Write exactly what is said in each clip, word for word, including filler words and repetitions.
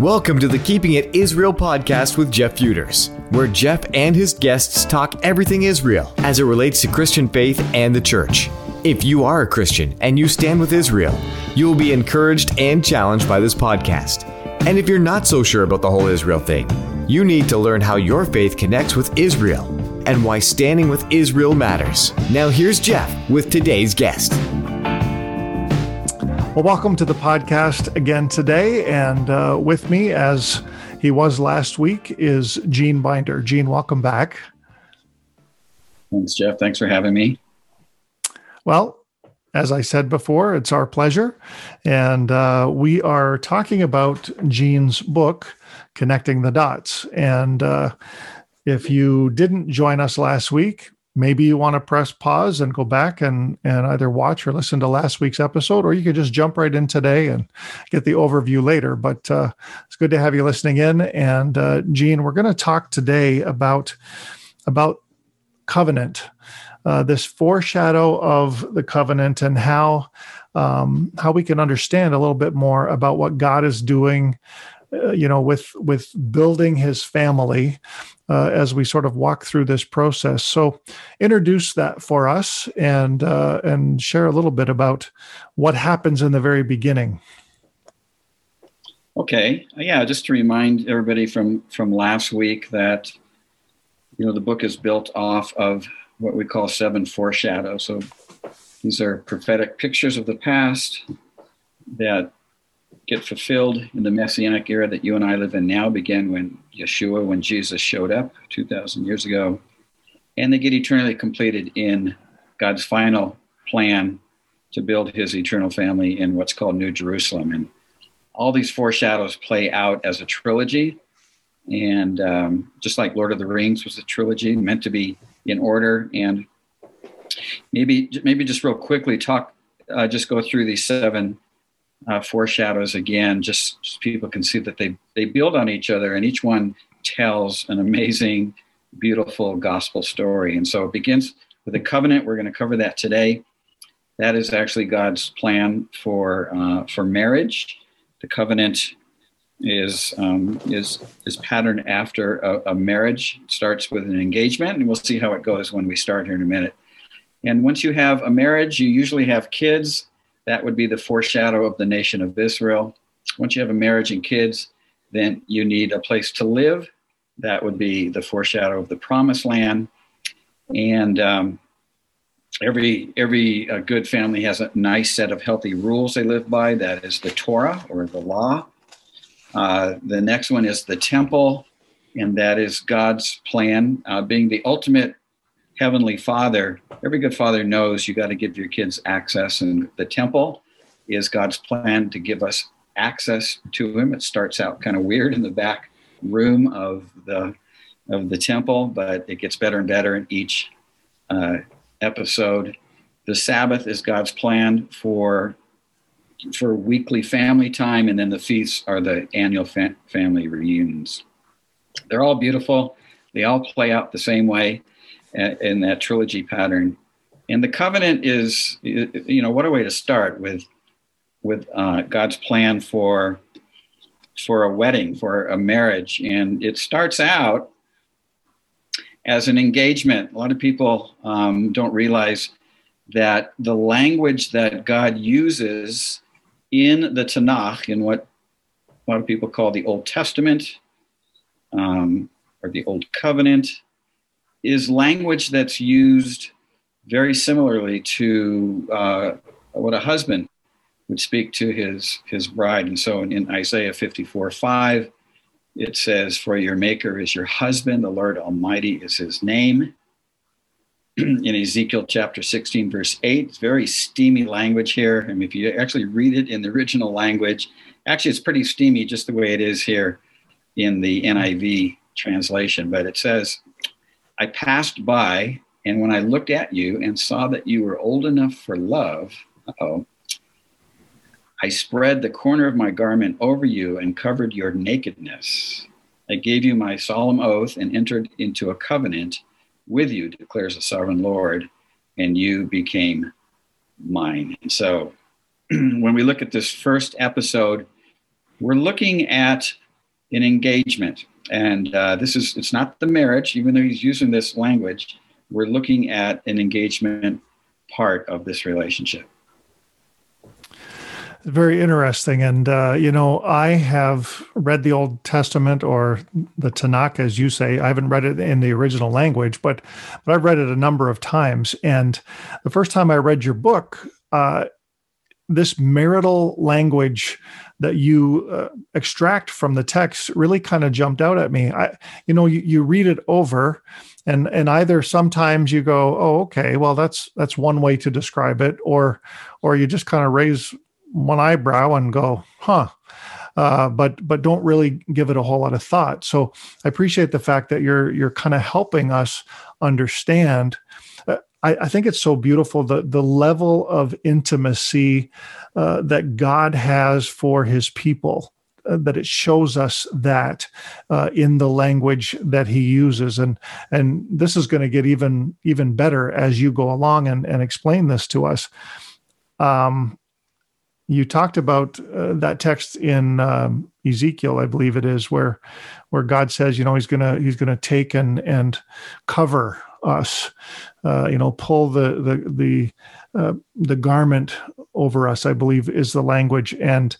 Welcome to the Keeping It Israel podcast with Jeff Feuders, where Jeff and his guests talk everything Israel as it relates to Christian faith and the church. If you are a Christian and you stand with Israel, you will be encouraged and challenged by this podcast. And if you're not so sure about the whole Israel thing, you need to learn how your faith connects with Israel and why standing with Israel matters. Now here's Jeff with today's guest. Well, welcome to the podcast again today, and uh, with me, as he was last week, is Gene Binder. Gene, welcome back. Thanks, Jeff. Thanks for having me. Well, as I said before, it's our pleasure, and uh, we are talking about Gene's book, Connecting the Dots. And uh, if you didn't join us last week, maybe you want to press pause and go back and, and either watch or listen to last week's episode, or you could just jump right in today and get the overview later. But uh, it's good to have you listening in. And uh, Gene, we're going to talk today about, about covenant, uh, this foreshadow of the covenant, and how um, how we can understand a little bit more about what God is doing, uh, you know, with with building His family. Uh, as we sort of walk through this process. So introduce that for us and uh, and share a little bit about what happens in the very beginning. Okay. Yeah, just to remind everybody from, from last week that, you know, the book is built off of what we call seven foreshadows. So these are prophetic pictures of the past that get fulfilled in the Messianic era that you and I live in now, began when Yeshua, when Jesus showed up two thousand years ago, and they get eternally completed in God's final plan to build His eternal family in what's called New Jerusalem. And all these foreshadows play out as a trilogy, and um, just like Lord of the Rings was a trilogy meant to be in order. And maybe, maybe just real quickly talk, uh, just go through these seven Uh, foreshadows again, just, just people can see that they, they build on each other, and each one tells an amazing, beautiful gospel story. And so it begins with a covenant. We're going to cover that today. That is actually God's plan for uh, for marriage. The covenant is um, is is patterned after a, a marriage. It starts with an engagement, and we'll see how it goes when we start here in a minute. And once you have a marriage, you usually have kids. That would be the foreshadow of the nation of Israel. Once you have a marriage and kids, then you need a place to live. That would be the foreshadow of the promised land. And um, every every uh, good family has a nice set of healthy rules they live by. That is the Torah, or the law. Uh, the next one is the temple, and that is God's plan, uh, being the ultimate Heavenly Father. Every good father knows you got to give your kids access, and the temple is God's plan to give us access to Him. It starts out kind of weird in the back room of the of the temple, but it gets better and better in each uh, episode. The Sabbath is God's plan for for weekly family time, and then the feasts are the annual fa- family reunions. They're all beautiful. They all play out the same way in that trilogy pattern. And the covenant is, you know, what a way to start with with uh, God's plan for for a wedding, for a marriage. And it starts out as an engagement. A lot of people um, don't realize that the language that God uses in the Tanakh, in what a lot of people call the Old Testament um, or the Old Covenant, is language that's used very similarly to uh, what a husband would speak to his his bride. And so in, in Isaiah fifty-four five, it says, "For your maker is your husband, the Lord Almighty is His name." In Ezekiel chapter sixteen, verse eight, it's very steamy language here. I mean, if you actually read it in the original language, actually it's pretty steamy just the way it is here in the N I V translation, but it says, "I passed by, and when I looked at you and saw that you were old enough for love, uh-oh, I spread the corner of my garment over you and covered your nakedness. I gave you my solemn oath and entered into a covenant with you, declares the sovereign Lord, and you became mine." And so when we look at this first episode, we're looking at in engagement. And uh, this is, it's not the marriage, even though he's using this language. We're looking at an engagement part of this relationship. Very interesting. And, uh, you know, I have read the Old Testament or the Tanakh, as you say. I haven't read it in the original language, but, but I've read it a number of times. And the first time I read your book, uh, this marital language that you uh, extract from the text really kind of jumped out at me. I, you know, you, you read it over and, and either sometimes you go, oh, okay, well, that's, that's one way to describe it. Or, or you just kind of raise one eyebrow and go, huh, uh, but, but don't really give it a whole lot of thought. So I appreciate the fact that you're, you're kind of helping us understand. Uh, I, I think it's so beautiful, the, the level of intimacy uh, that God has for his people, uh, that it shows us that uh, in the language that he uses. And, and this is going to get even, even better as you go along and, and explain this to us. Um, You talked about uh, that text in um, Ezekiel, I believe it is, where where God says, you know, he's gonna he's gonna take and and cover us, uh, you know, pull the the the uh, the garment over us, I believe is the language, and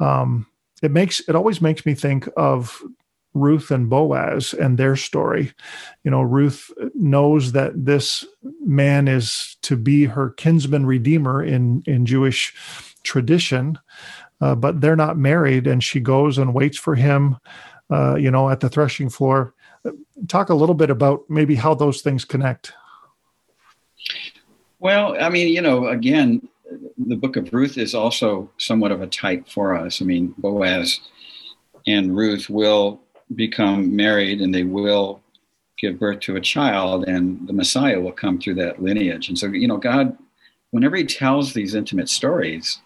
um, it makes it always makes me think of Ruth and Boaz and their story. You know, Ruth knows that this man is to be her kinsman redeemer in in Jewish tradition, uh, but they're not married, and she goes and waits for him, uh, you know, at the threshing floor. Talk a little bit about maybe how those things connect. Well, I mean, you know, again, the book of Ruth is also somewhat of a type for us. I mean, Boaz and Ruth will become married, and they will give birth to a child, and the Messiah will come through that lineage. And so, you know, God, whenever he tells these intimate stories,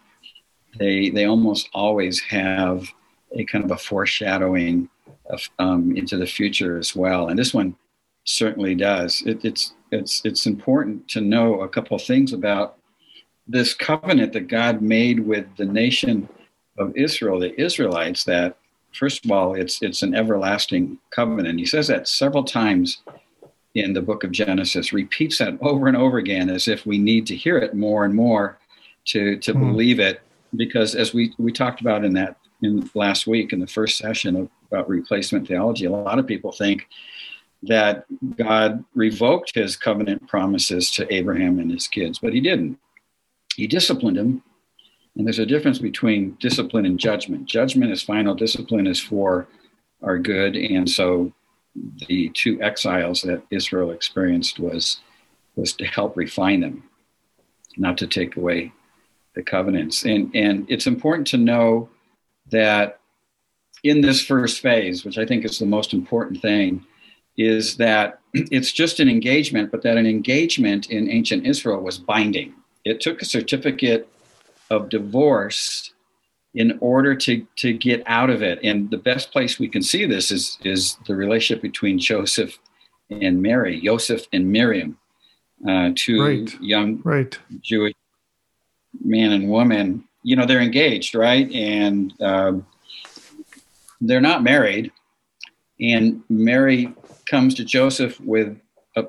They they almost always have a kind of a foreshadowing of, um, into the future as well, and this one certainly does. It, it's it's it's important to know a couple of things about this covenant that God made with the nation of Israel, the Israelites. That first of all, it's it's an everlasting covenant. He says that several times in the book of Genesis, repeats that over and over again, as if we need to hear it more and more to to mm-hmm. believe it. Because as we, we talked about in that in last week in the first session about replacement theology, a lot of people think that God revoked his covenant promises to Abraham and his kids, but he didn't. He disciplined him. And there's a difference between discipline and judgment. Judgment is final, discipline is for our good. And so the two exiles that Israel experienced was, was to help refine them, not to take away the covenants. And and it's important to know that in this first phase, which I think is the most important thing, is that it's just an engagement, but that an engagement in ancient Israel was binding. It took a certificate of divorce in order to, to get out of it. And the best place we can see this is, is the relationship between Joseph and Mary, Joseph and Miriam, uh, two right. young right. Jewish man and woman, you know, they're engaged, right? And um, they're not married. And Mary comes to Joseph with a,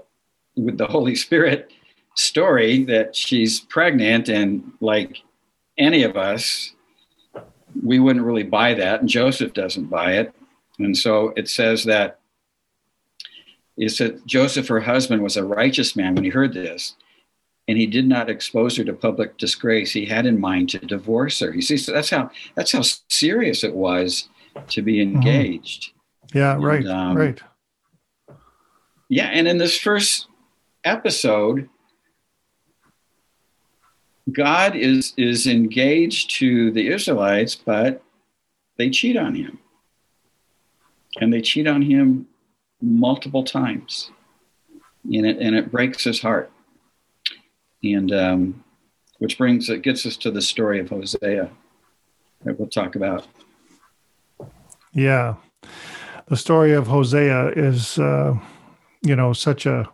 with the Holy Spirit story that she's pregnant. And like any of us, we wouldn't really buy that. And Joseph doesn't buy it. And so it says that, it said Joseph, her husband, was a righteous man when he heard this, and he did not expose her to public disgrace. He had in mind to divorce her. You see, so that's how that's how serious it was to be engaged. Mm-hmm. Yeah, and, right, um, right. Yeah, and in this first episode, God is is engaged to the Israelites, but they cheat on him. And they cheat on him multiple times. And it and it breaks his heart. And um, which brings it gets us to the story of Hosea that we'll talk about. Yeah, the story of Hosea is uh, you know such a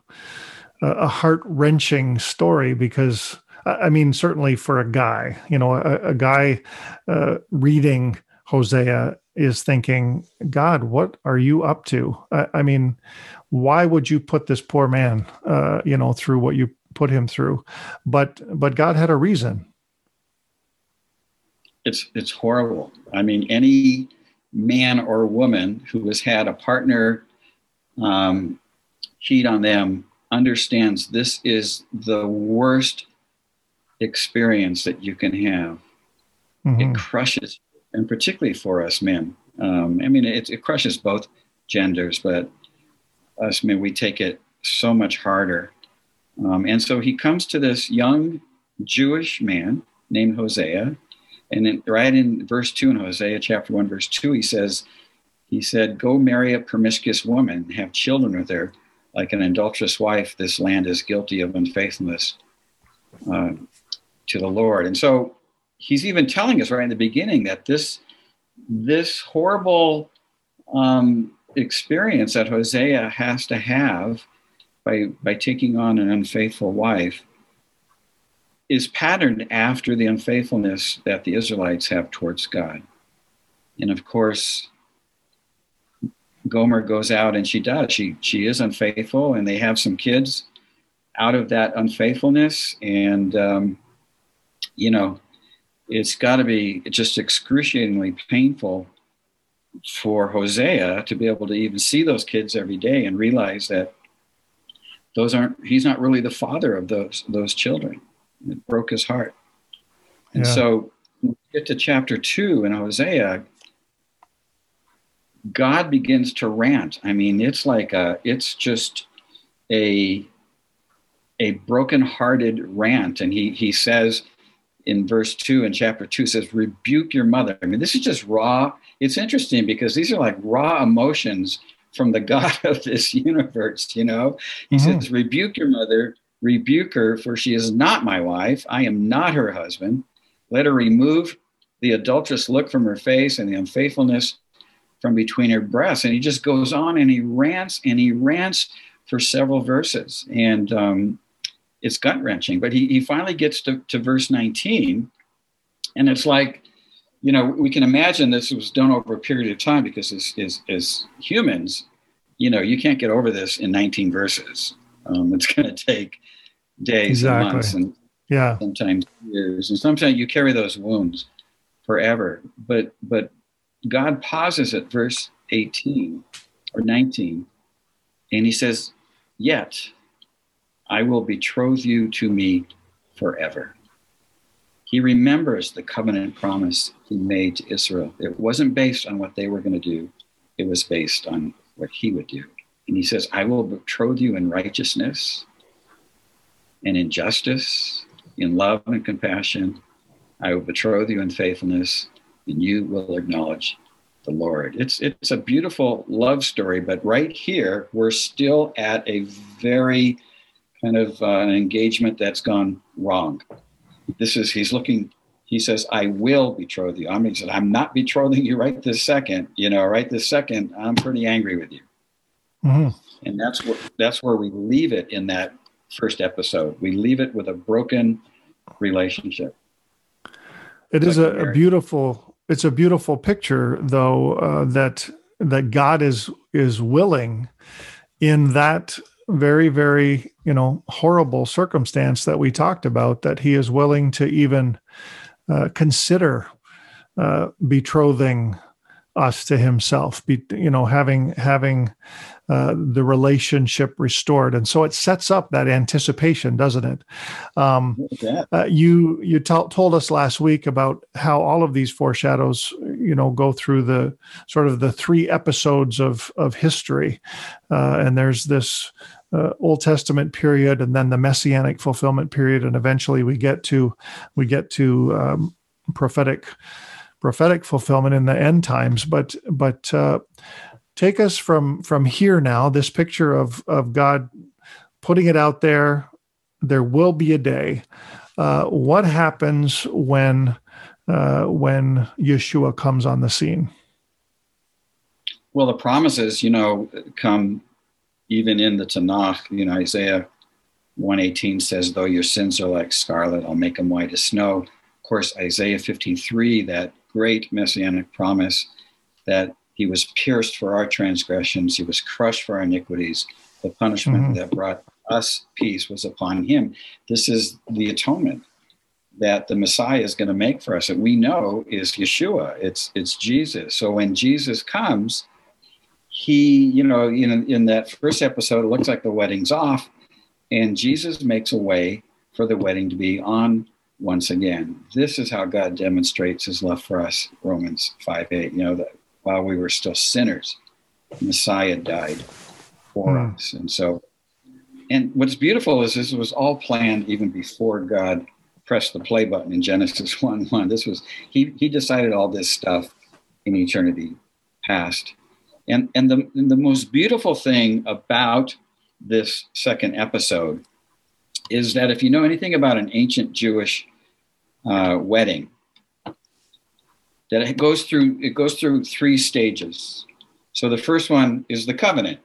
a heart-wrenching story because I mean certainly for a guy, you know, a, a guy uh, reading Hosea is thinking, God, what are you up to? I, I mean, why would you put this poor man, uh, you know, through what you put him through? But but God had a reason. It's it's horrible. I mean, any man or woman who has had a partner um, cheat on them understands this is the worst experience that you can have. Mm-hmm. It crushes, and particularly for us men. Um, I mean, it, it crushes both genders, but us men, we take it so much harder. Um, and so he comes to this young Jewish man named Hosea. And then right in verse two in Hosea chapter one, verse two, he says, he said, go marry a promiscuous woman, have children with her. Like an adulterous wife, this land is guilty of unfaithfulness uh, to the Lord. And so he's even telling us right in the beginning that this, this horrible um, experience that Hosea has to have by, by taking on an unfaithful wife is patterned after the unfaithfulness that the Israelites have towards God. And of course, Gomer goes out and she does. She she is unfaithful, and they have some kids out of that unfaithfulness. And, um, you know, it's got to be just excruciatingly painful for Hosea to be able to even see those kids every day and realize that those aren't, he's not really the father of those, those children. It broke his heart. And yeah. So we get to chapter two in Hosea. God begins to rant. I mean, it's like a, it's just a, a broken-hearted rant. And he he says in verse two in chapter two, says, rebuke your mother. I mean, this is just raw. It's interesting because these are like raw emotions from the God of this universe, you know? He mm-hmm. says, rebuke your mother, rebuke her, for she is not my wife. I am not her husband. Let her remove the adulterous look from her face and the unfaithfulness from between her breasts. And he just goes on and he rants and he rants for several verses. And um, it's gut-wrenching. But he, he finally gets to, to verse nineteen. And it's like, you know, we can imagine this was done over a period of time because as, as, as humans, you know, you can't get over this in nineteen verses. Um, it's going to take days exactly. and months and yeah. sometimes years. And sometimes you carry those wounds forever. But but God pauses at verse eighteen or nineteen, and he says, yet I will betroth you to me forever. He remembers the covenant promise he made to Israel. It wasn't based on what they were going to do. It was based on what he would do. And he says, I will betroth you in righteousness and in justice, in love and compassion. I will betroth you in faithfulness, and you will acknowledge the Lord. It's it's a beautiful love story, but right here, we're still at a very kind of uh, an engagement that's gone wrong. This is, he's looking, he says, I will betroth you. I mean, he said, I'm not betrothing you right this second, you know, right this second, I'm pretty angry with you. Mm-hmm. And that's where, that's where we leave it in that first episode. We leave it with a broken relationship. It is a, a beautiful... It's a beautiful picture, though, uh, that that God is is willing in that very, very, you know, horrible circumstance that we talked about, that he is willing to even uh, consider uh, betrothing us to himself, be, you know, having having uh, the relationship restored. And so it sets up that anticipation, doesn't it? Um, yeah. uh, you you t- told us last week about how all of these foreshadows, you know, go through the sort of the three episodes of of history, uh, and there's this Uh, Old Testament period, and then the Messianic fulfillment period, and eventually we get to we get to um, prophetic. prophetic fulfillment in the end times. But but uh, take us from from here now, this picture of, of God putting it out there, there will be a day. Uh, what happens when uh, when Yeshua comes on the scene? Well, the promises, you know, come even in the Tanakh. You know, Isaiah one eighteen says, though your sins are like scarlet, I'll make them white as snow. Of course, Isaiah fifty-three, that great messianic promise that he was pierced for our transgressions, he was crushed for our iniquities, the punishment mm-hmm. that brought us peace was upon him. This is the atonement that the Messiah is going to make for us, and we know is Yeshua, it's it's Jesus. So when Jesus comes, he, you know, in, in that first episode, it looks like the wedding's off, and Jesus makes a way for the wedding to be on once again. This is how God demonstrates his love for us, Romans five eight, you know, that while we were still sinners, Messiah died for mm. us. And so, and what's beautiful is this was all planned even before God pressed the play button in Genesis one one. This was, he he decided all this stuff in eternity past. And and the and the most beautiful thing about this second episode is that if you know anything about an ancient Jewish uh, wedding, that it goes through it goes through three stages. So the first one is the covenant.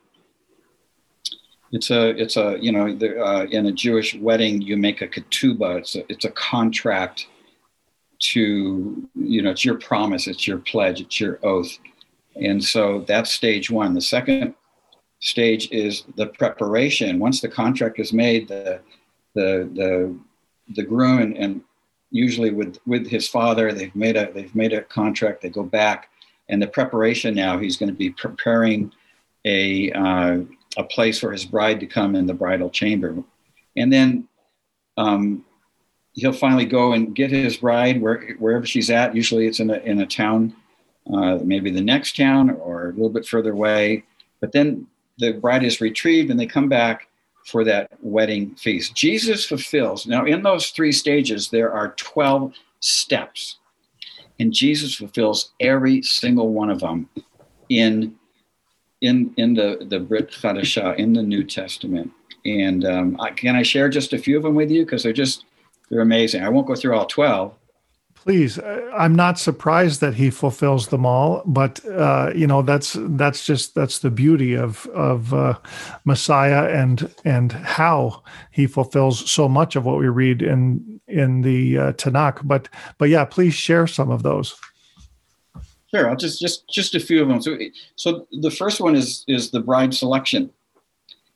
It's a it's a you know the, uh, in a Jewish wedding you make a ketubah. It's a, it's a contract to you know it's your promise, it's your pledge, it's your oath. And so that's stage one. The second stage is the preparation. Once the contract is made, the the the the groom and, and usually with, with his father, they've made a they've made a contract. They go back, and the preparation now. He's going to be preparing a uh, a place for his bride to come in the bridal chamber, and then um, he'll finally go and get his bride where, wherever she's at. Usually, it's in a in a town, uh, maybe the next town or a little bit further away. But then the bride is retrieved, and they come back for that wedding feast. Jesus fulfills. Now, in those three stages, there are twelve steps, and Jesus fulfills every single one of them in in in the, the Brit Chadashah, in the New Testament. And um, I, can I share just a few of them with you? Because they're just, they're amazing. I won't go through all twelve. Please. I'm not surprised that he fulfills them all, but, uh, you know, that's, that's just, that's the beauty of, of uh, Messiah and, and how he fulfills so much of what we read in, in the uh, Tanakh. But, but yeah, please share some of those. Sure. I'll just, just, just a few of them. So, so the first one is, is the bride selection.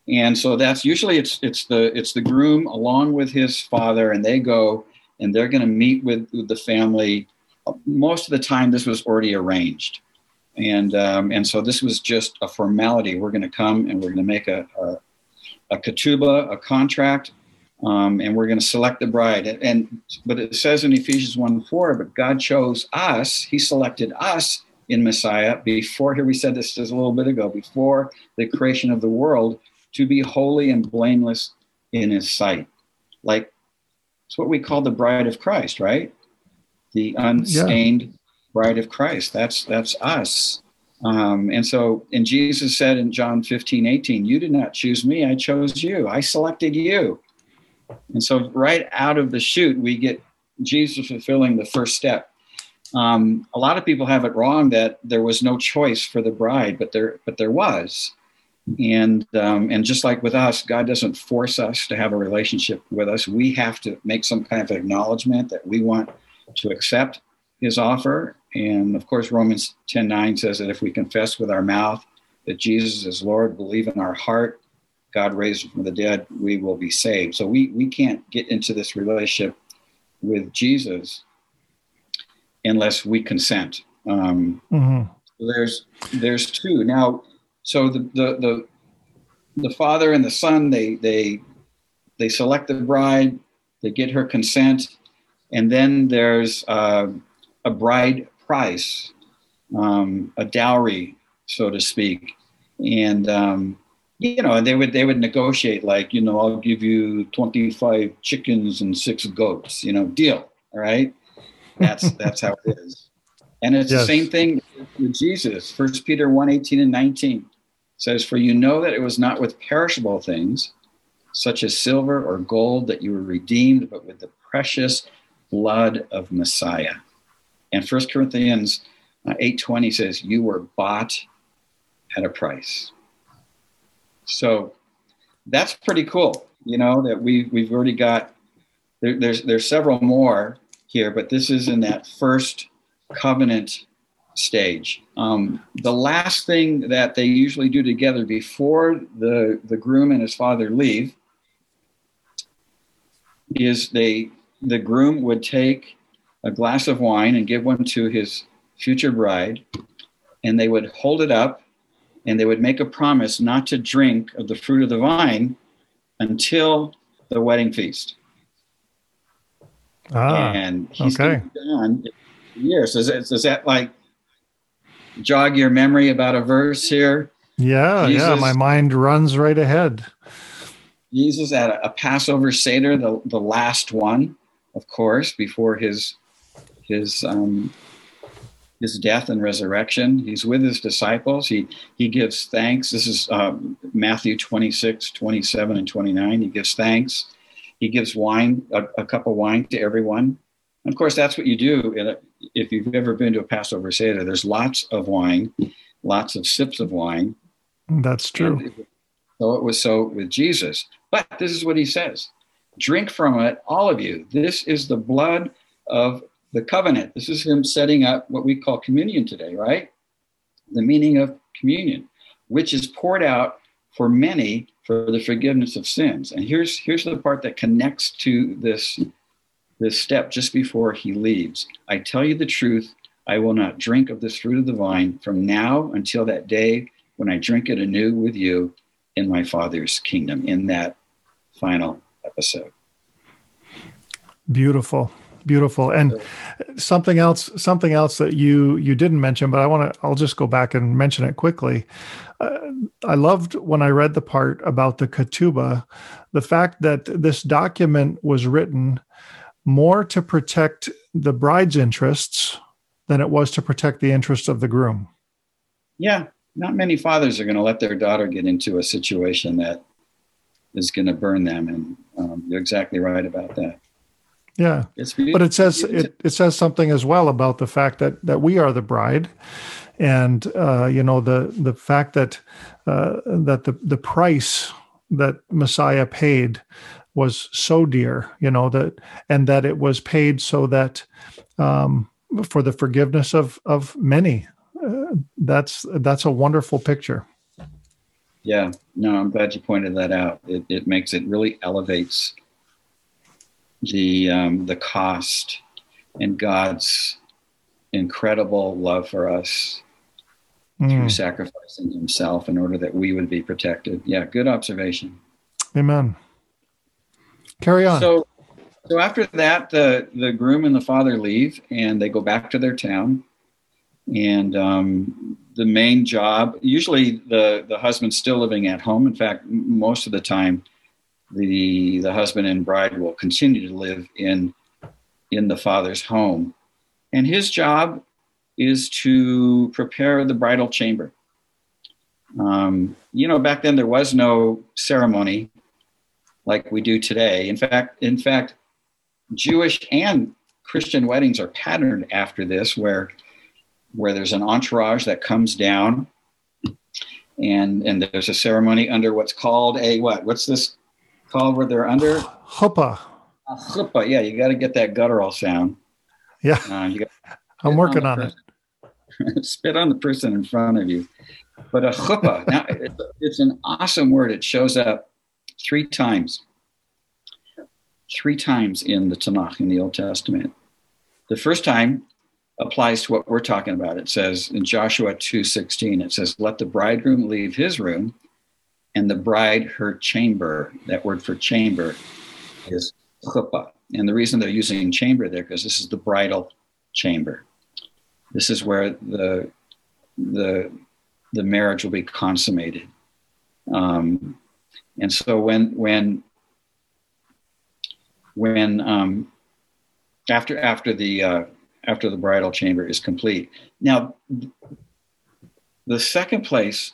And so that's usually it's, it's the, it's the groom along with his father, and they go, and they're going to meet with, with the family. Most of the time, this was already arranged. And um, and so this was just a formality. We're going to come and we're going to make a, a, a ketubah, a contract, um, and we're going to select the bride. And, and but it says in Ephesians one four, but God chose us. He selected us in Messiah before, here we said this just a little bit ago, before the creation of the world, to be holy and blameless in his sight. Like, it's what we call the bride of Christ, right? The unstained yeah. bride of Christ. That's that's us. Um, and so, and Jesus said in John fifteen eighteen, you did not choose me, I chose you. I selected you. And so right out of the chute, we get Jesus fulfilling the first step. Um, a lot of people have it wrong that there was no choice for the bride, but there but there was. And um, and just like with us, God doesn't force us to have a relationship with us. We have to make some kind of acknowledgement that we want to accept his offer. And of course, Romans ten nine says that if we confess with our mouth that Jesus is Lord, believe in our heart, God raised him from the dead, we will be saved. So we, we can't get into this relationship with Jesus unless we consent. Um, mm-hmm. There's there's two. Now, So the, the the the father and the son, they they they select the bride, they get her consent, and then there's uh, a bride price, um, a dowry, so to speak, and um, you know they would they would negotiate, like, you know, I'll give you twenty-five chickens and six goats, you know, deal, all right? That's that's how it is, and it's yes. the same thing with Jesus. First Peter one eighteen and nineteen. Says, for you know that it was not with perishable things, such as silver or gold, that you were redeemed, but with the precious blood of Messiah. And First Corinthians eight twenty says, you were bought at a price. So that's pretty cool, you know, that we, we've already got, there, there's, there's several more here, but this is in that first covenant stage. Um, the last thing that they usually do together before the, the groom and his father leave is they the groom would take a glass of wine and give one to his future bride, and they would hold it up, and they would make a promise not to drink of the fruit of the vine until the wedding feast. Ah, and he's okay. Done years. Does that, does that like jog your memory about a verse here? Yeah, Jesus, yeah. My mind runs right ahead. Jesus at a, a Passover Seder, the, the last one, of course, before his his um, his death and resurrection. He's with his disciples. He he gives thanks. This is um, Matthew twenty-six, twenty-seven, and twenty-nine. He gives thanks. He gives wine, a, a cup of wine to everyone. And of course, that's what you do in a, if you've ever been to a Passover Seder. There's lots of wine, lots of sips of wine. That's true. And so it was so with Jesus. But this is what he says. Drink from it, all of you. This is the blood of the covenant. This is him setting up what we call communion today, right? The meaning of communion, which is poured out for many for the forgiveness of sins. And here's here's the part that connects to this, this step just before he leaves. I tell you the truth, I will not drink of this fruit of the vine from now until that day when I drink it anew with you in my Father's kingdom, in that final episode. Beautiful, beautiful. And something else, something else that you, you didn't mention, but I want to, I'll just go back and mention it quickly. Uh, I loved when I read the part about the Ketubah, the fact that this document was written more to protect the bride's interests than it was to protect the interests of the groom. Yeah. Not many fathers are going to let their daughter get into a situation that is going to burn them, and um, you're exactly right about that. Yeah, it's but it says it, it says something as well about the fact that that we are the bride, and uh, you know the the fact that uh, that the the price that Messiah paid was so dear, you know that, and that it was paid so that um, for the forgiveness of of many. Uh, that's that's a wonderful picture. Yeah, no, I'm glad you pointed that out. It, it makes it really elevates the um, the cost and God's incredible love for us mm. through sacrificing Himself in order that we would be protected. Yeah, good observation. Amen. Carry on. So, so after that, the the groom and the father leave, and they go back to their town. And um, the main job, usually the, the husband's still living at home. In fact, most of the time, the the husband and bride will continue to live in in the father's home. And his job is to prepare the bridal chamber. Um, you know, back then there was no ceremony like we do today. In fact, in fact, Jewish and Christian weddings are patterned after this, where where there's an entourage that comes down, and and there's a ceremony under what's called a what? What's this called where they're under? Chuppah. A chuppah. Yeah, you got to get that guttural sound. Yeah, uh, you gotta I'm working on, on it. Spit on the person in front of you. But a chuppah, now it's, it's an awesome word. It shows up three times. Three times in the Tanakh, in the Old Testament. The first time applies to what we're talking about. It says in Joshua two sixteen, it says, let the bridegroom leave his room and the bride her chamber. That word for chamber is chuppah. And the reason they're using chamber there, because this is the bridal chamber. This is where the the, the marriage will be consummated. Um, and so when, when, when um, after, after the, uh, after the bridal chamber is complete. Now, the second place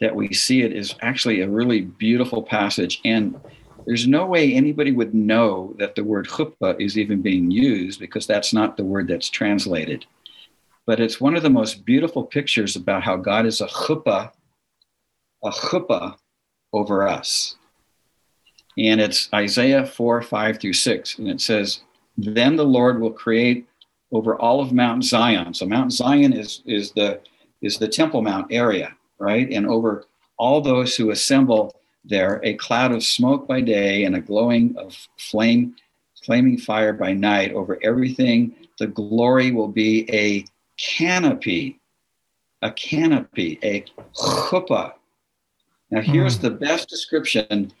that we see it is actually a really beautiful passage, and there's no way anybody would know that the word chuppah is even being used, because that's not the word that's translated. But it's one of the most beautiful pictures about how God is a chuppah, a chuppah over us. And it's Isaiah four, five through six, and it says, then the Lord will create over all of Mount Zion. So Mount Zion is is the is the Temple Mount area, right? And over all those who assemble there, a cloud of smoke by day and a glowing of flame, flaming fire by night. Over everything, the glory will be a canopy, a canopy, a chuppah. Now here's the best description.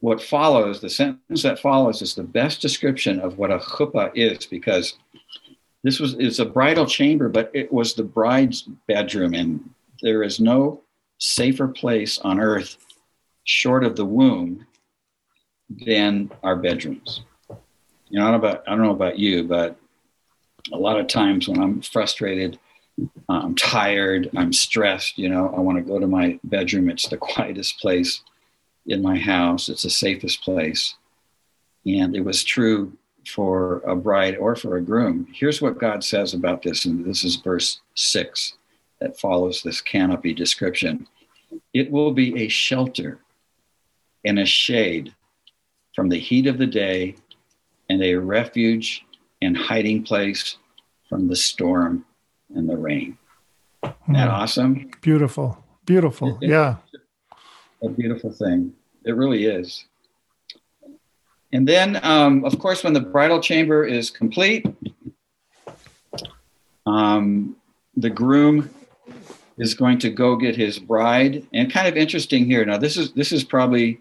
What follows, the sentence that follows, is the best description of what a chuppah is, because this was it's a bridal chamber, but it was the bride's bedroom, and there is no safer place on earth short of the womb than our bedrooms. You know, about, I don't know about you, but a lot of times when I'm frustrated, I'm tired, I'm stressed, you know, I want to go to my bedroom. It's the quietest place in my house. It's the safest place. And it was true for a bride or for a groom. Here's what God says about this, and this is verse six that follows this canopy description. It will be a shelter and a shade from the heat of the day, and a refuge and hiding place from the storm and the rain. Isn't that awesome? Beautiful, beautiful, it, yeah. A beautiful thing. It really is. And then, um, of course, when the bridal chamber is complete, um, the groom is going to go get his bride. And kind of interesting here. Now, this is this is probably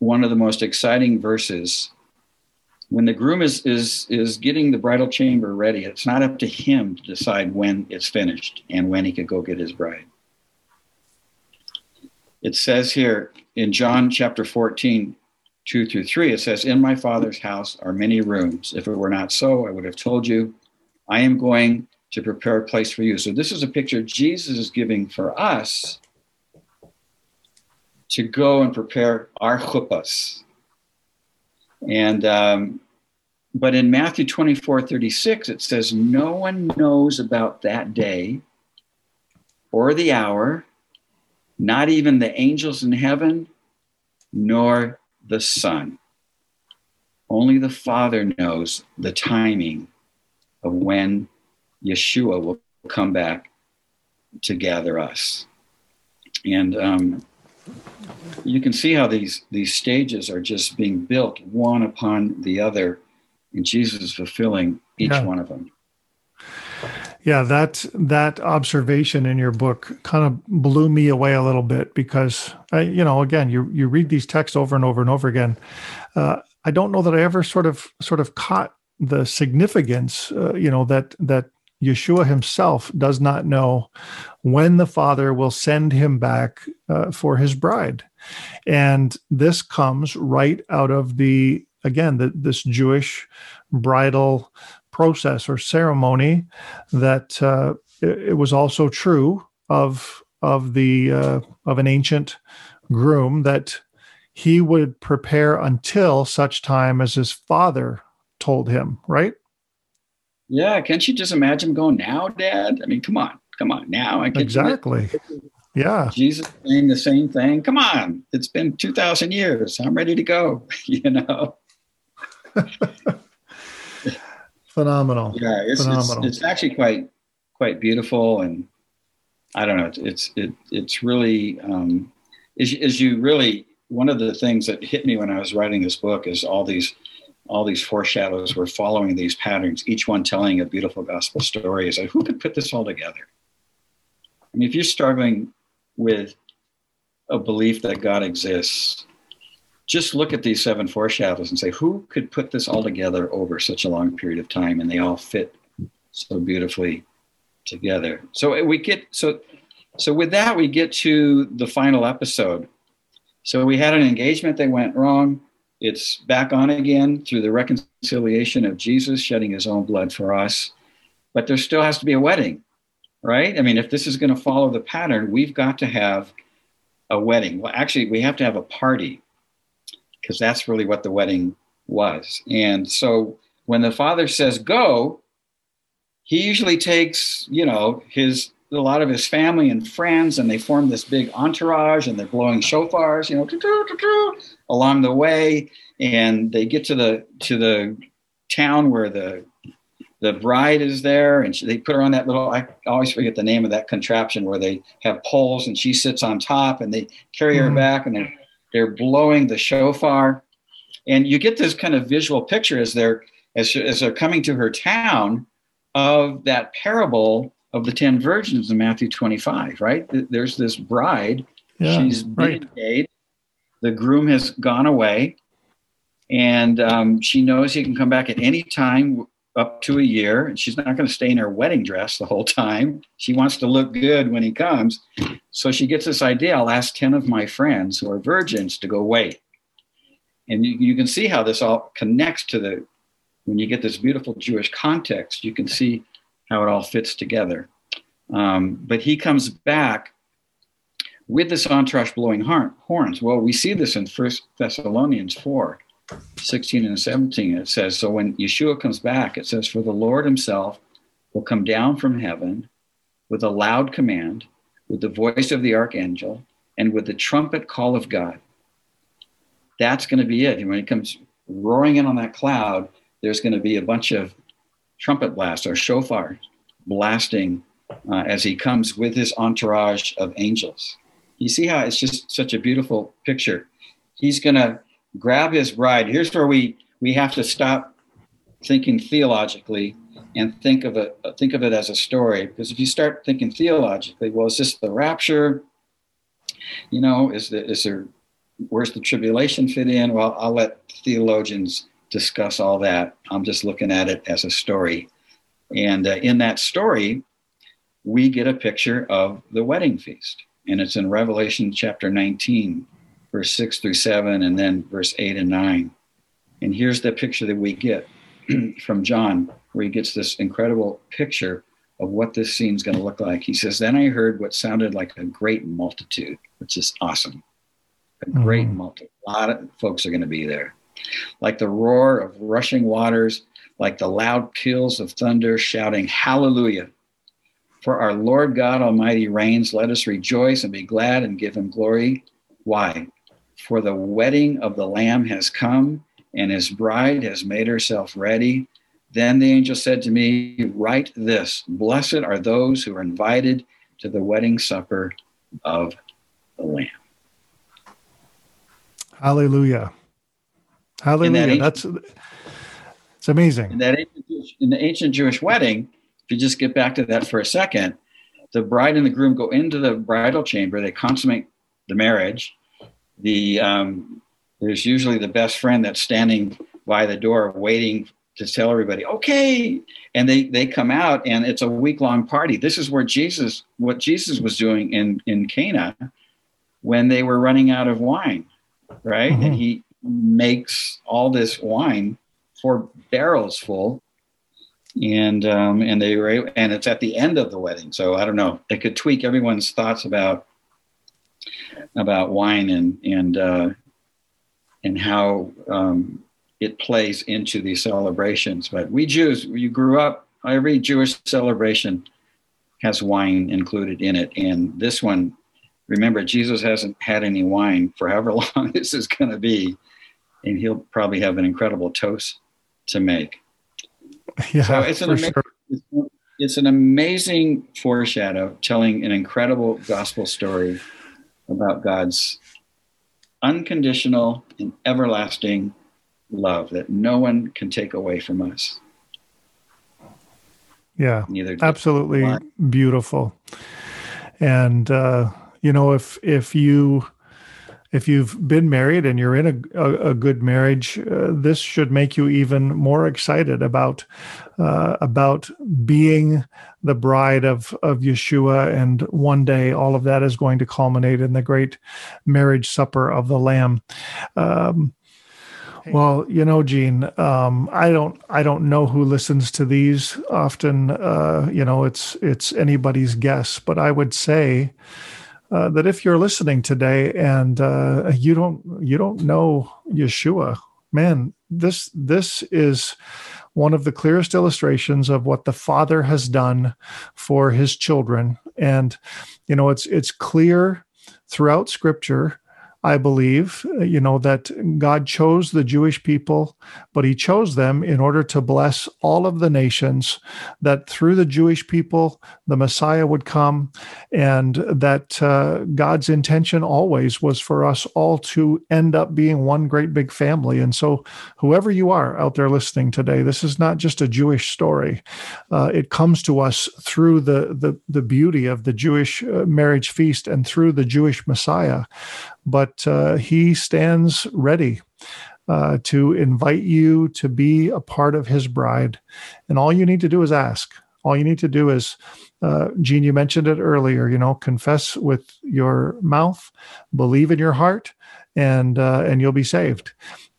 one of the most exciting verses. When the groom is is is getting the bridal chamber ready, it's not up to him to decide when it's finished and when he could go get his bride. It says here in John chapter fourteen, two through three, it says, "In my Father's house are many rooms. If it were not so, I would have told you. I am going to prepare a place for you." So this is a picture Jesus is giving for us to go and prepare our chuppas. And um, but in Matthew twenty-four, thirty-six, it says, "No one knows about that day or the hour, not even the angels in heaven, nor the Son. Only the Father knows the timing of when Yeshua will come back to gather us." And um, you can see how these, these stages are just being built one upon the other, and Jesus is fulfilling each yeah. one of them. Yeah, that that observation in your book kind of blew me away a little bit, because, I, you know, again, you you read these texts over and over and over again. Uh, I don't know that I ever sort of sort of caught the significance, uh, you know, that that Yeshua himself does not know when the Father will send him back uh, for his bride. And this comes right out of the, again, the, this Jewish bridal process or ceremony, that uh, it, it was also true of of the uh, of an ancient groom, that he would prepare until such time as his father told him, right? Yeah, can't you just imagine going, "Now, Dad? I mean, come on, come on, now!" I exactly. Yeah, Jesus saying the same thing. Come on, it's been two thousand years. I'm ready to go. You know. Phenomenal. Yeah, it's, Phenomenal. It's, it's actually quite, quite beautiful, and I don't know. It's it it's really um, is is you really one of the things that hit me when I was writing this book is all these all these foreshadows were following these patterns, each one telling a beautiful gospel story. It's like, who could put this all together? I mean, if you're struggling with a belief that God exists, just look at these seven foreshadows and say, who could put this all together over such a long period of time? And they all fit so beautifully together. So we get, so, so with that, we get to the final episode. So we had an engagement that went wrong. It's back on again through the reconciliation of Jesus shedding his own blood for us, but there still has to be a wedding, right? I mean, if this is going to follow the pattern, we've got to have a wedding. Well, actually we have to have a party, because that's really what the wedding was. And so when the father says go, he usually takes, you know, his a lot of his family and friends, and they form this big entourage, and they're blowing shofars, you know, along the way. And they get to the to the town where the the bride is there, and she, they put her on that little, I always forget the name of that contraption where they have poles and she sits on top and they carry her back and they're, they're blowing the shofar. And you get this kind of visual picture as they're, as, as they're coming to her town of that parable of the ten virgins in Matthew twenty-five, right? There's this bride, yeah, she's been engaged, the groom has gone away, and um, she knows he can come back at any time up to a year, and she's not going to stay in her wedding dress the whole time. She wants to look good when he comes. So she gets this idea, I'll ask ten of my friends who are virgins to go wait. And you, you can see how this all connects to the, when you get this beautiful Jewish context, you can see how it all fits together. Um, but he comes back with this entourage blowing horns. Well, we see this in First Thessalonians four, sixteen and seventeen. It says, so when Yeshua comes back, it says, for the Lord himself will come down from heaven with a loud command, with the voice of the archangel, and with the trumpet call of God. That's going to be it. And when he comes roaring in on that cloud, there's going to be a bunch of trumpet blasts or shofar blasting uh, as he comes with his entourage of angels. You see how it's just such a beautiful picture. He's going to grab his bride. Here's where we, we have to stop thinking theologically and think of it, think of it as a story. Because if you start thinking theologically, well, is this the rapture? You know, is the, is there, where's the tribulation fit in? Well, I'll let theologians discuss all that. I'm just looking at it as a story. And uh, in that story, we get a picture of the wedding feast. And it's in Revelation chapter nineteen, verse six through seven, and then verse eight and nine. And here's the picture that we get from John, where he gets this incredible picture of what this scene's going to look like. He says, then I heard what sounded like a great multitude, which is awesome. A great mm-hmm. multitude. A lot of folks are going to be there. Like the roar of rushing waters, like the loud peals of thunder, shouting, hallelujah. For our Lord God Almighty reigns. Let us rejoice and be glad and give him glory. Why? For the wedding of the Lamb has come, and his bride has made herself ready. Then the angel said to me, write this, blessed are those who are invited to the wedding supper of the Lamb. Hallelujah. Hallelujah. That ancient, That's it's amazing. In, that ancient Jewish, in the ancient Jewish wedding, if you just get back to that for a second, the bride and the groom go into the bridal chamber. They consummate the marriage. The um, there's usually the best friend that's standing by the door waiting to tell everybody, okay. And they, they come out, and it's a week-long party. This is where Jesus, what Jesus was doing in, in Cana when they were running out of wine, right? Mm-hmm. And he makes all this wine, four barrels full, and um, and they were, and it's at the end of the wedding. So I don't know, it could tweak everyone's thoughts about about wine and and uh, and how um, it plays into these celebrations. But we Jews, you grew up, every Jewish celebration has wine included in it, and this one, remember, Jesus hasn't had any wine for however long this is going to be. And he'll probably have an incredible toast to make. Yeah, so it's an, amazing, sure. it's an amazing foreshadow, telling an incredible gospel story about God's unconditional and everlasting love that no one can take away from us. Yeah, Neither absolutely one. Beautiful. And, uh, you know, if, if you... If you've been married and you're in a, a, a good marriage, uh, this should make you even more excited about uh, about being the bride of, of Yeshua. And one day, all of that is going to culminate in the great marriage supper of the Lamb. Um, well, you know, Gene, um, I don't I don't know who listens to these often. Uh, you know, it's it's anybody's guess, but I would say Uh, that if you're listening today and uh, you don't you don't know Yeshua, man, this this is one of the clearest illustrations of what the Father has done for His children, and you know it's it's clear throughout Scripture I believe, you know, that God chose the Jewish people, but he chose them in order to bless all of the nations, that through the Jewish people, the Messiah would come, and that uh, God's intention always was for us all to end up being one great big family. And so whoever you are out there listening today, this is not just a Jewish story. Uh, it comes to us through the, the, the beauty of the Jewish marriage feast and through the Jewish Messiah. But uh, he stands ready uh, to invite you to be a part of his bride. And all you need to do is ask. All you need to do is, uh, Gene, you mentioned it earlier, you know, confess with your mouth, believe in your heart, and uh, and you'll be saved.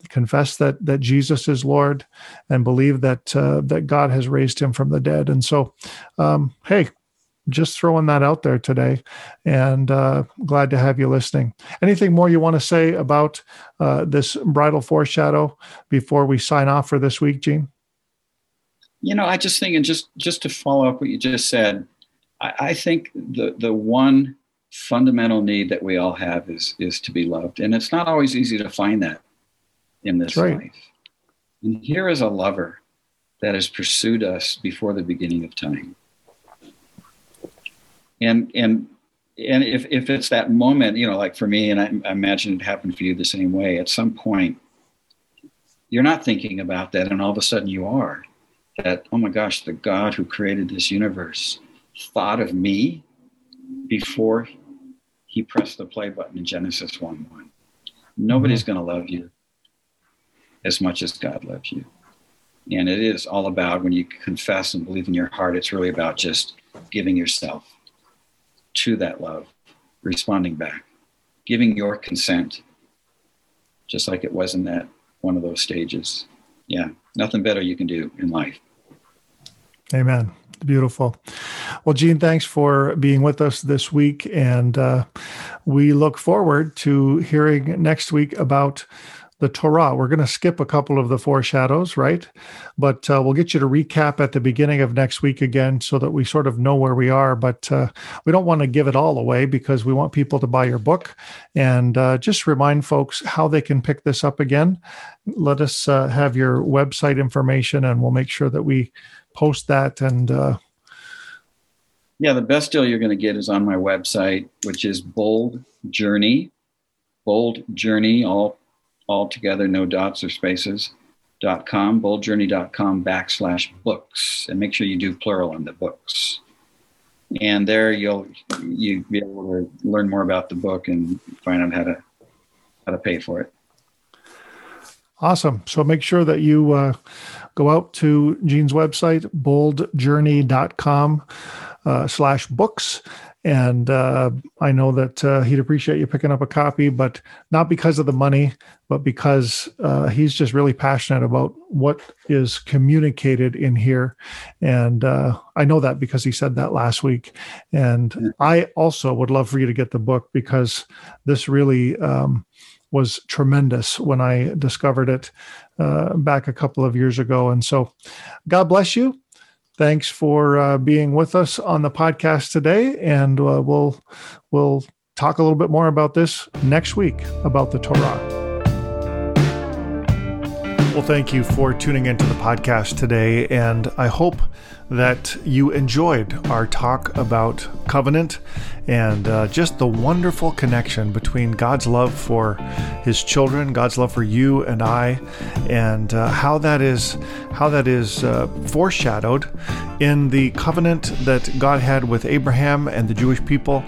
Confess that that Jesus is Lord, and believe that uh, that God has raised him from the dead. And so, um, hey, just throwing that out there today, and uh, glad to have you listening. Anything more you want to say about uh, this bridal foreshadow before we sign off for this week, Gene? You know, I just think, and just just to follow up what you just said, I, I think the the one fundamental need that we all have is is to be loved, and it's not always easy to find that in this right. life. And here is a lover that has pursued us before the beginning of time. And and and if, if it's that moment, you know, like for me, and I, I imagine it happened for you the same way, at some point, you're not thinking about that, and all of a sudden you are. That, oh my gosh, the God who created this universe thought of me before he pressed the play button in Genesis one one. Nobody's going to love you as much as God loves you. And it is all about, when you confess and believe in your heart, it's really about just giving yourself to that love, responding back, giving your consent, just like it was in that one of those stages. Yeah, nothing better you can do in life. Amen. Beautiful. Well, Gene, thanks for being with us this week. And uh, we look forward to hearing next week about the Torah. We're going to skip a couple of the foreshadows, right? But uh, we'll get you to recap at the beginning of next week again, so that we sort of know where we are. But uh, we don't want to give it all away, because we want people to buy your book. And uh, just remind folks how they can pick this up again. Let us uh, have your website information, and we'll make sure that we post that. And uh... yeah, the best deal you're going to get is on my website, which is Bold Journey, Bold Journey, all all together, no dots or spaces, .com, bold journey dot com backslash books. And make sure you do plural on the books. And there you'll you be able to learn more about the book and find out how to how to pay for it. Awesome. So make sure that you uh, go out to Gene's website, bold journey dot com uh, slash books. And uh, I know that uh, he'd appreciate you picking up a copy, but not because of the money, but because uh, he's just really passionate about what is communicated in here. And uh, I know that because he said that last week. And I also would love for you to get the book, because this really um, was tremendous when I discovered it uh, back a couple of years ago. And so God bless you. Thanks for uh, being with us on the podcast today, and uh, we'll we'll talk a little bit more about this next week, about the Torah. Well, thank you for tuning into the podcast today, and I hope that you enjoyed our talk about covenant and uh, just the wonderful connection between God's love for his children, God's love for you and I, and uh, how that is how that is uh, foreshadowed in the covenant that God had with Abraham and the Jewish people,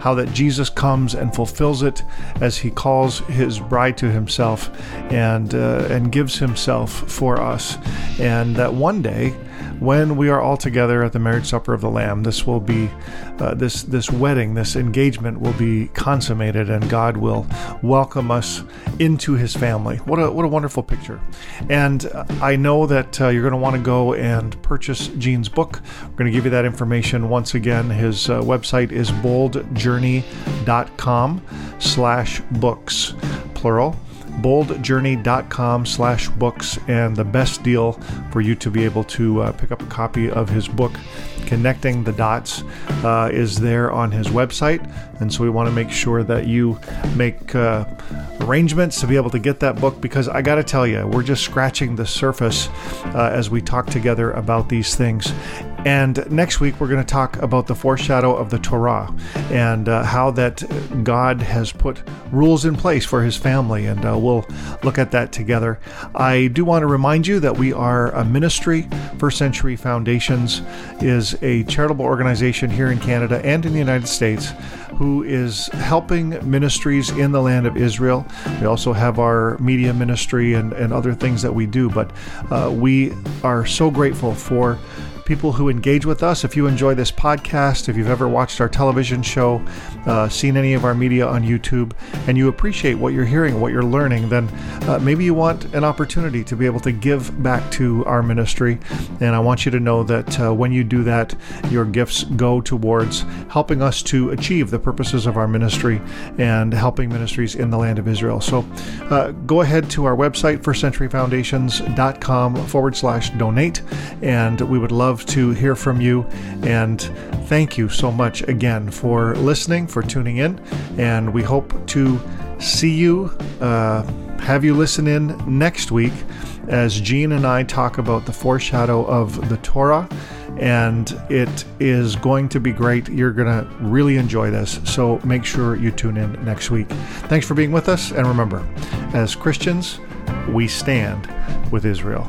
how that Jesus comes and fulfills it as he calls his bride to himself and uh, and gives himself for us. And that one day, when we are all together at the marriage supper of the Lamb, this will be uh, this this wedding, this engagement will be consummated, and God will welcome us into his family. What a what a wonderful picture. And I know that uh, you're going to want to go and purchase Gene's book. We're going to give you that information once again. His uh, website is bold journey dot com slash books, plural. bold journey dot com slash books, and the best deal for you to be able to uh, pick up a copy of his book Connecting the Dots uh, is there on his website. And so we want to make sure that you make uh, arrangements to be able to get that book, because I got to tell you, we're just scratching the surface uh, as we talk together about these things. And next week, we're going to talk about the foreshadow of the Torah and uh, how that God has put rules in place for his family. And uh, we'll look at that together. I do want to remind you that we are a ministry. First Century Foundations is a charitable organization here in Canada and in the United States who is helping ministries in the land of Israel. We also have our media ministry and, and other things that we do. But uh, we are so grateful for people who engage with us. If you enjoy this podcast, if you've ever watched our television show, uh, seen any of our media on YouTube, and you appreciate what you're hearing, what you're learning, then uh, maybe you want an opportunity to be able to give back to our ministry. And I want you to know that uh, when you do that, your gifts go towards helping us to achieve the purposes of our ministry and helping ministries in the land of Israel. So uh, go ahead to our website, first century foundations dot com forward slash donate, and we would love to hear from you. And thank you so much again for listening, for tuning in, and we hope to see you, uh, have you listen in next week as Gene and I talk about the foreshadow of the Torah, and it is going to be great. You're going to really enjoy this, so make sure you tune in next week. Thanks for being with us, and remember, as Christians, we stand with Israel.